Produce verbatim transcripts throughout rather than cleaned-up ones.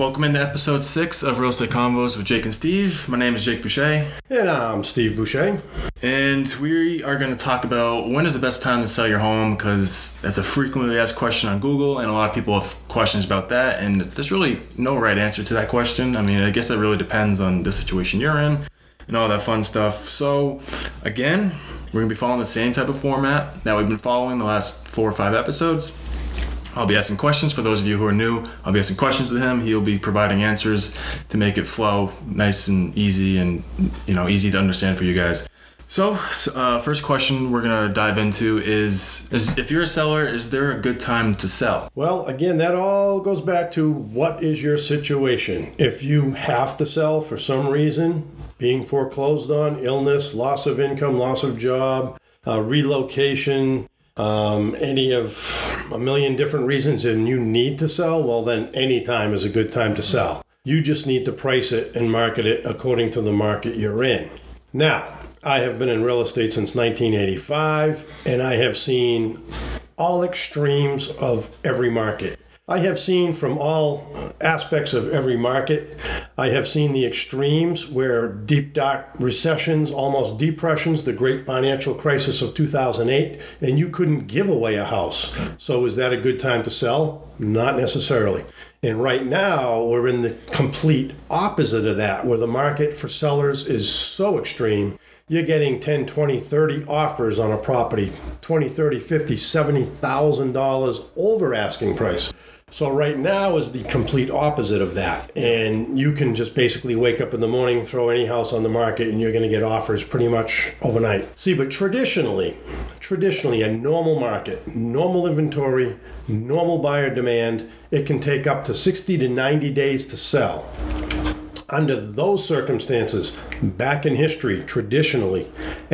Welcome into episode six of Real Estate Convos with Jake and Steve. My name is Jake Boucher. And I'm Steve Boucher. And we are going to talk about when is the best time to sell your home, because that's a frequently asked question on Google, and a lot of people have questions about that. And there's really no right answer to that question. I mean, I guess it really depends on the situation you're in and all that fun stuff. So again, we're going to be following the same type of format that we've been following the last four or five episodes. I'll be asking questions. For those of you who are new, I'll be asking questions to him. He'll be providing answers to make it flow nice and easy and, you know, easy to understand for you guys. So uh, first question we're going to dive into is, is, if you're a seller, is there a good time to sell? Well, again, that all goes back to what is your situation. If you have to sell for some reason, being foreclosed on, illness, loss of income, loss of job, uh, relocation, Um, any of a million different reasons, and you need to sell, well, then any time is a good time to sell. You just need to price it and market it according to the market you're in. Now, I have been in real estate since nineteen eighty-five, and I have seen all extremes of every market. I have seen from all aspects of every market. I have seen the extremes where deep, dark recessions, almost depressions, the great financial crisis of two thousand eight, and you couldn't give away a house. So is that a good time to sell? Not necessarily. And right now, we're in the complete opposite of that, where the market for sellers is so extreme. You're getting ten, twenty, thirty offers on a property, twenty, thirty, fifty, seventy thousand dollars over asking price. So right now is the complete opposite of that. And you can just basically wake up in the morning, throw any house on the market, and you're going to get offers pretty much overnight. See, but traditionally, traditionally a normal market, normal inventory, normal buyer demand, it can take up to sixty to ninety days to sell. Under those circumstances, back in history, traditionally,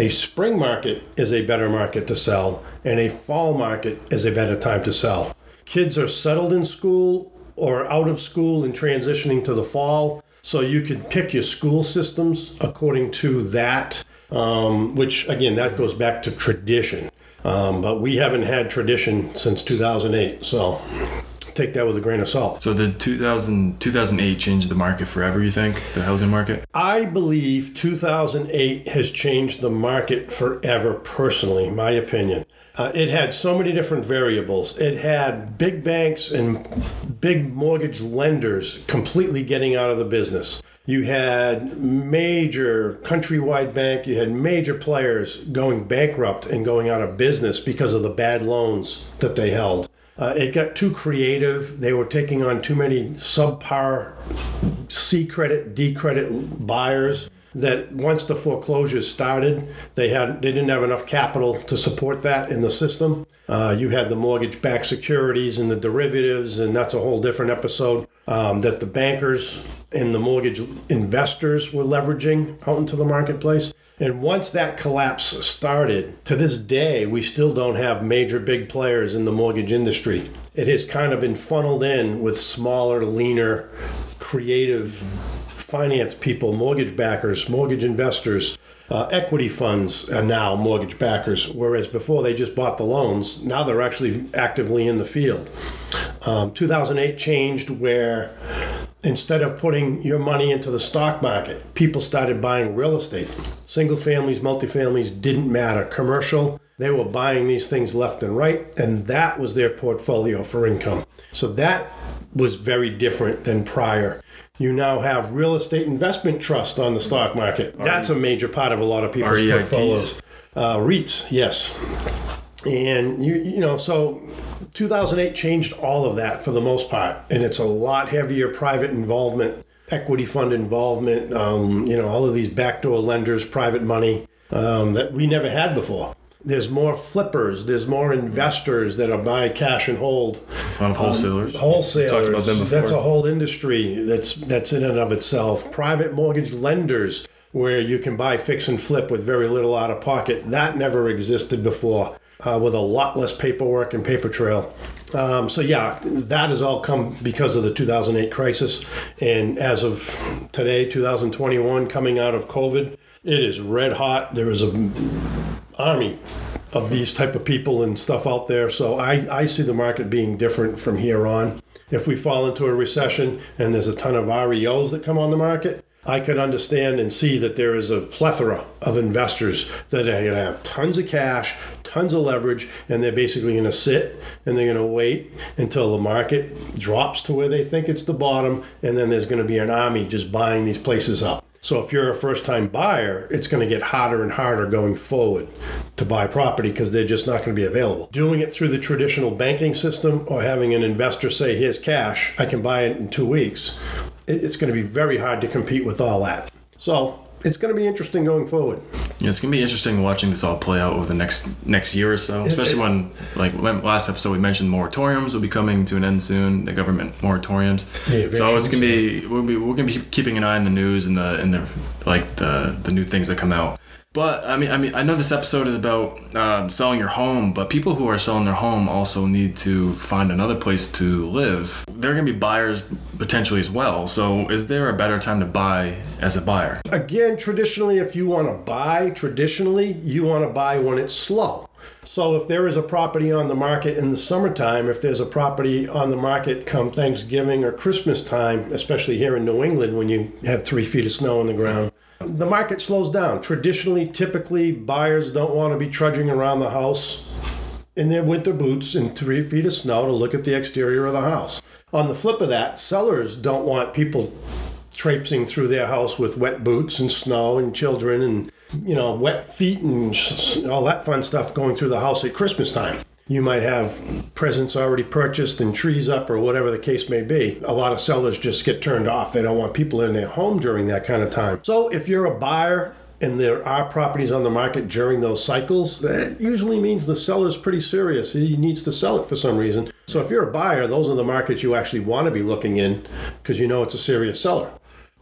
a spring market is a better market to sell, and a fall market is a better time to sell. Kids are settled in school or out of school and transitioning to the fall. So you could pick your school systems according to that, um, which, again, that goes back to tradition. Um, but we haven't had tradition since two thousand eight. So take that with a grain of salt. So did two thousand, two thousand eight change the market forever, you think? The housing market? I believe two thousand eight has changed the market forever, personally, my opinion. Uh, it had so many different variables. It had big banks and big mortgage lenders completely getting out of the business. You had major countrywide bank, you had major players going bankrupt and going out of business because of the bad loans that they held. Uh, it got too creative. They were taking on too many subpar C credit, D credit buyers. That once the foreclosures started, they had they didn't have enough capital to support that in the system. Uh, you had the mortgage-backed securities and the derivatives, and that's a whole different episode um, that the bankers and the mortgage investors were leveraging out into the marketplace. And once that collapse started, to this day, we still don't have major big players in the mortgage industry. It has kind of been funneled in with smaller, leaner, creative finance people, mortgage backers, mortgage investors, uh, equity funds are now mortgage backers, whereas before they just bought the loans. Now they're actually actively in the field. Um, two thousand eight changed where instead of putting your money into the stock market, people started buying real estate. Single families, multifamilies, didn't matter. Commercial, they were buying these things left and right, and that was their portfolio for income. So that was very different than prior. You now have real estate investment trust on the stock market. That's a major part of a lot of people's portfolios. Uh, REITs, yes. And, you you know, so two thousand eight changed all of that for the most part. And it's a lot heavier private involvement, equity fund involvement, um, you know, all of these backdoor lenders, private money um, that we never had before. There's more flippers. There's more investors that are buy cash and hold. A lot of wholesalers. Um, wholesalers. We talked about them before. That's a whole industry that's that's in and of itself. Private mortgage lenders, where you can buy fix and flip with very little out of pocket. That never existed before, uh, with a lot less paperwork and paper trail. Um, so yeah, that has all come because of the two thousand eight crisis. And as of today, two thousand twenty-one, coming out of COVID, it is red hot. There is a army of these type of people and stuff out there. So I, I see the market being different from here on. If we fall into a recession and there's a ton of R E Os that come on the market, I could understand and see that there is a plethora of investors that are going to have tons of cash, tons of leverage, and they're basically going to sit and they're going to wait until the market drops to where they think it's the bottom, and then there's going to be an army just buying these places up. So if you're a first-time buyer, it's going to get harder and harder going forward to buy property because they're just not going to be available. Doing it through the traditional banking system or having an investor say, here's cash, I can buy it in two weeks. It's going to be very hard to compete with all that. So it's going to be interesting going forward. Yeah, it's going to be interesting watching this all play out over the next next year or so, especially it, it, when, like last episode, we mentioned moratoriums will be coming to an end soon, the government moratoriums. So it's going to be we'll be we're going to be keeping an eye on the news and the and the like the the new things that come out. But I mean, I mean, I know this episode is about um, selling your home, but people who are selling their home also need to find another place to live. They're going to be buyers potentially as well. So is there a better time to buy as a buyer? Again, traditionally, if you want to buy, traditionally, you want to buy when it's slow. So if there is a property on the market in the summertime, if there's a property on the market come Thanksgiving or Christmas time, especially here in New England when you have three feet of snow on the ground, the market slows down. Traditionally, typically, buyers don't want to be trudging around the house in their winter boots in three feet of snow to look at the exterior of the house. On the flip of that, sellers don't want people traipsing through their house with wet boots and snow and children and, you know, wet feet and all that fun stuff going through the house at Christmas time. You might have presents already purchased and trees up or whatever the case may be. A lot of sellers just get turned off. They don't want people in their home during that kind of time. So if you're a buyer and there are properties on the market during those cycles, that usually means the seller's pretty serious. He needs to sell it for some reason. So if you're a buyer, those are the markets you actually want to be looking in because you know it's a serious seller.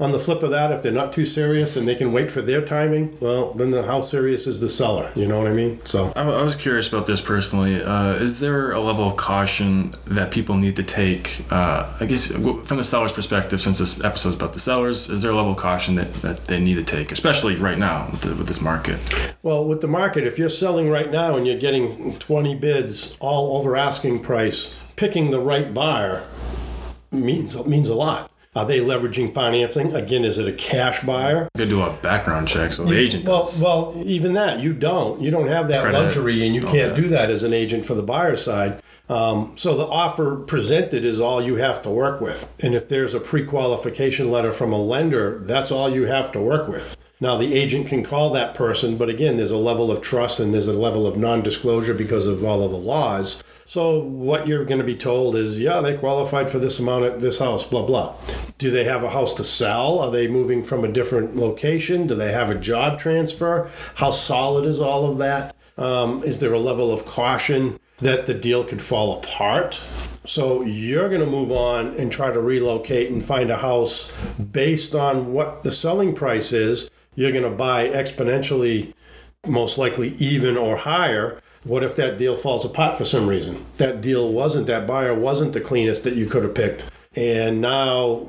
On the flip of that, if they're not too serious and they can wait for their timing, well, then the, how serious is the seller? You know what I mean? So I, I was curious about this personally. Uh, is there a level of caution that people need to take? Uh, I guess from the seller's perspective, since this episode is about the sellers, is there a level of caution that, that they need to take, especially right now with, the, with this market? Well, with the market, if you're selling right now and you're getting twenty bids all over asking price, picking the right buyer means means a lot. Are they leveraging financing? Again, is it a cash buyer? You could do a background check, so the agent well, does. Well, even that, you don't. You don't have that credit luxury, and you can't that. do that as an agent for the buyer side. Um, so the offer presented is all you have to work with. And if there's a pre-qualification letter from a lender, that's all you have to work with. Now, the agent can call that person, but again, there's a level of trust and there's a level of non-disclosure because of all of the laws. So what you're going to be told is, yeah, they qualified for this amount at this house, blah, blah. Do they have a house to sell? Are they moving from a different location? Do they have a job transfer? How solid is all of that? Um, is there a level of caution that the deal could fall apart? So you're going to move on and try to relocate and find a house based on what the selling price is. You're going to buy exponentially, most likely even or higher. What if that deal falls apart for some reason? That deal wasn't, that buyer wasn't the cleanest that you could have picked. And now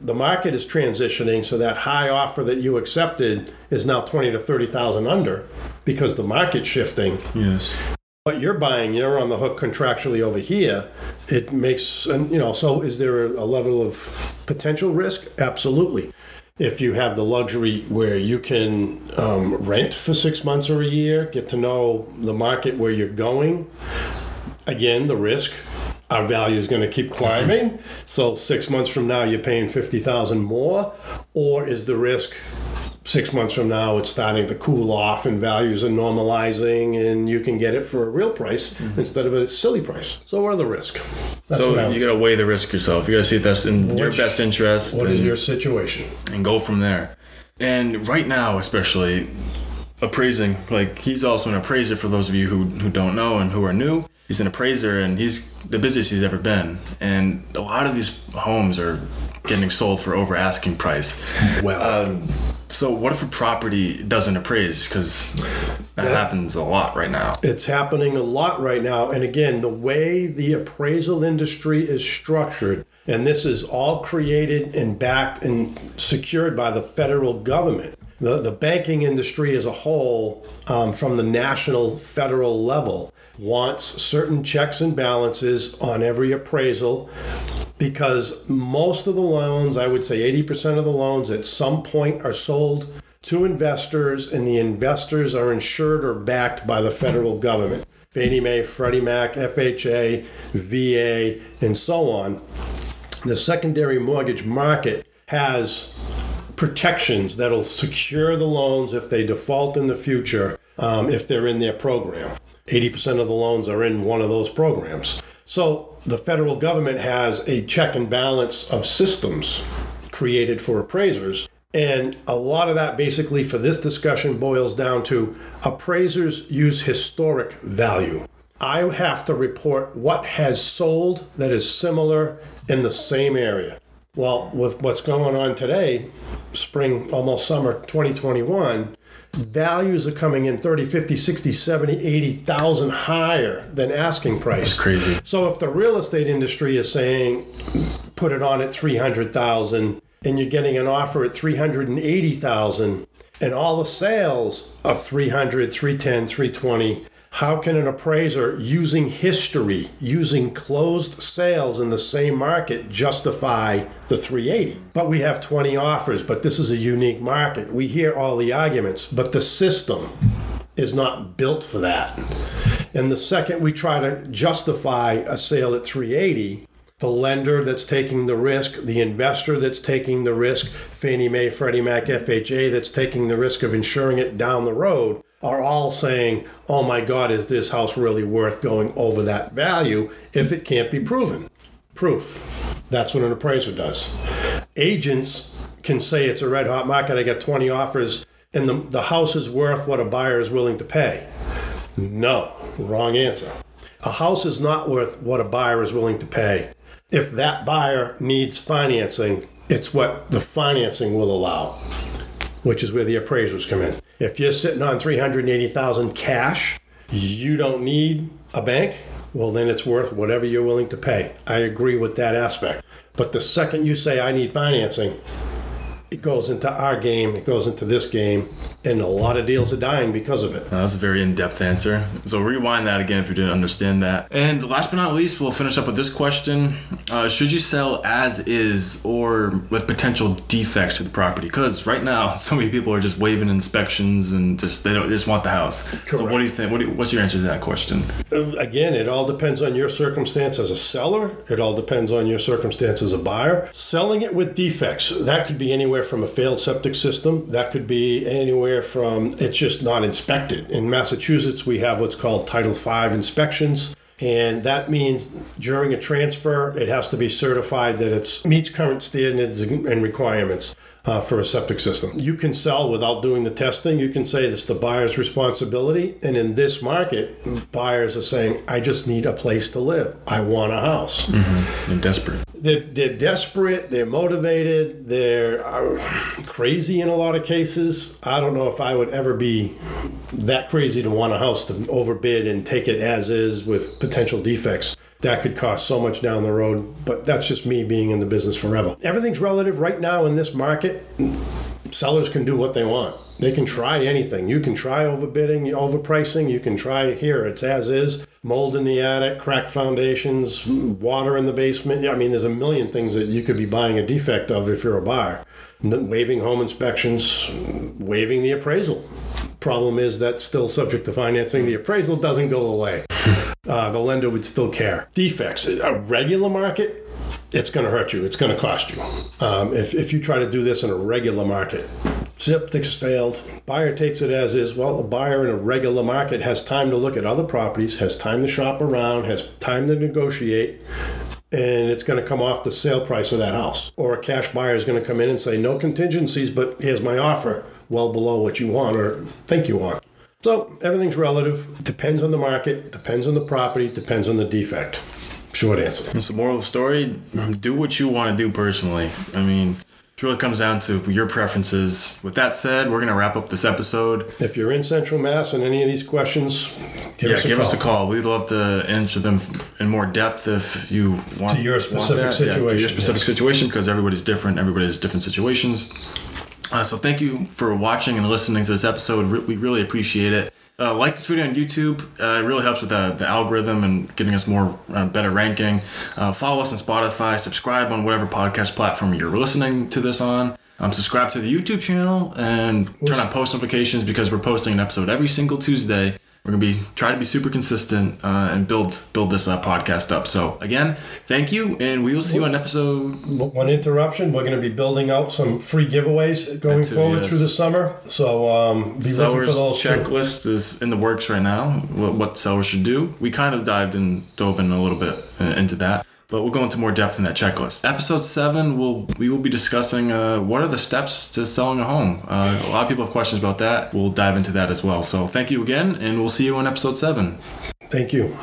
the market is transitioning, so that high offer that you accepted is now twenty to thirty thousand under because the market's shifting. Yes. What you're buying, you're on the hook contractually over here. It makes, you know, so is there a level of potential risk? Absolutely. If you have the luxury where you can um, rent for six months or a year, get to know the market where you're going, again, the risk, our value is going to keep climbing. So six months from now, you're paying fifty thousand dollars more, or is the risk six months from now, it's starting to cool off and values are normalizing and you can get it for a real price mm-hmm. instead of a silly price. So what are the risks? So you got to weigh the risk yourself. You got to see if that's in Which, your best interest. What and, is your situation? And go from there. And right now, especially appraising, like he's also an appraiser for those of you who, who don't know and who are new. He's an appraiser and he's the busiest he's ever been. And a lot of these homes are getting sold for over asking price. Well, um, so what if a property doesn't appraise? Because that, that happens a lot right now. It's happening a lot right now. And again, the way the appraisal industry is structured, and this is all created and backed and secured by the federal government. The, the banking industry as a whole, um, from the national federal level, wants certain checks and balances on every appraisal, because most of the loans, I would say eighty percent of the loans at some point are sold to investors, and the investors are insured or backed by the federal government. Fannie Mae, Freddie Mac, F H A, V A, and so on. The secondary mortgage market has protections that'll secure the loans if they default in the future, um, if they're in their program. eighty percent of the loans are in one of those programs. So the federal government has a check and balance of systems created for appraisers. And a lot of that basically for this discussion boils down to appraisers use historic value. I have to report what has sold that is similar in the same area. Well, with what's going on today, spring, almost summer twenty twenty-one, values are coming in thirty, fifty, sixty, seventy, eighty thousand higher than asking price. That's crazy. So if the real estate industry is saying, put it on at three hundred thousand, and you're getting an offer at three hundred eighty thousand, and all the sales are three hundred, three ten, three twenty, how can an appraiser using history, using closed sales in the same market, justify the three eighty? But we have twenty offers, but this is a unique market. We hear all the arguments, but the system is not built for that. And the second we try to justify a sale at three eighty, the lender that's taking the risk, the investor that's taking the risk, Fannie Mae, Freddie Mac, F H A that's taking the risk of insuring it down the road, are all saying, oh my God, is this house really worth going over that value if it can't be proven? Proof. That's what an appraiser does. Agents can say it's a red hot market, I got twenty offers, and the, the house is worth what a buyer is willing to pay. No, wrong answer. A house is not worth what a buyer is willing to pay. If that buyer needs financing, it's what the financing will allow, which is where the appraisers come in. If you're sitting on three hundred eighty thousand dollars cash, you don't need a bank, well then it's worth whatever you're willing to pay. I agree with that aspect. But the second you say I need financing, it goes into our game, it goes into this game, and a lot of deals are dying because of it. Now, that's a very in-depth answer. So rewind that again if you didn't understand that. And last but not least, we'll finish up with this question. Uh, should you sell as is or with potential defects to the property? Because right now, so many people are just waiving inspections and just they don't they just want the house. Correct. So what do you think? What do you, what's your answer to that question? Again, it all depends on your circumstance as a seller. It all depends on your circumstance as a buyer. Selling it with defects, that could be anywhere from a failed septic system. That could be anywhere from it's just not inspected. In Massachusetts, we have what's called Title V inspections, and that means during a transfer, it has to be certified that it meets current standards and requirements uh, for a septic system. You can sell without doing the testing. You can say it's the buyer's responsibility, and in this market, buyers are saying, I just need a place to live. I want a house. Mm-hmm. I'm desperate. They're, they're desperate, they're motivated, they're crazy in a lot of cases. I don't know if I would ever be that crazy to want a house to overbid and take it as is with potential defects. That could cost so much down the road, but that's just me being in the business forever. Everything's relative right now in this market. Sellers can do what they want. They can try anything. You can try overbidding, overpricing. You can try here, it's as is, mold in the attic, cracked foundations, water in the basement. I mean, there's a million things that you could be buying a defect of if you're a buyer. Waiving home inspections, waiving the appraisal. Problem is that's still subject to financing. The appraisal doesn't go away. Uh, the lender would still care. Defects, a regular market, it's going to hurt you. It's going to cost you. Um, if, if you try to do this in a regular market, septic's failed, buyer takes it as is. Well, a buyer in a regular market has time to look at other properties, has time to shop around, has time to negotiate, and it's going to come off the sale price of that house. Or a cash buyer is going to come in and say, no contingencies, but here's my offer, well below what you want or think you want. So everything's relative. Depends on the market, depends on the property, depends on the defect. Short answer. That's the moral of the story. Do what you want to do personally. I mean, it really comes down to your preferences. With that said, we're going to wrap up this episode. If you're in Central Mass and any of these questions, give yeah, us a give call. us a call. We'd love to answer them in more depth if you want to your specific want situation. Yeah, to your specific yes. situation, because everybody's different. Everybody has different situations. Uh, so thank you for watching and listening to this episode. We really appreciate it. Uh, like this video on YouTube. Uh, it really helps with the, the algorithm and giving us more uh, better ranking. Uh, follow us on Spotify. Subscribe on whatever podcast platform you're listening to this on. Um, subscribe to the YouTube channel and turn on post notifications, because we're posting an episode every single Tuesday. We're going to be try to be super consistent uh, and build build this uh, podcast up. So, again, thank you, and we will see you on episode... One interruption. We're going to be building out some free giveaways going too, forward yes. through the summer. So, um, be looking for those. Checklist too. Is in the works right now, what, what sellers should do. We kind of dived in, dove in a little bit into that, but we'll go into more depth in that checklist. Episode seven, we'll, we will be discussing uh, what are the steps to selling a home. Uh, a lot of people have questions about that. We'll dive into that as well. So thank you again, and we'll see you in episode seven. Thank you.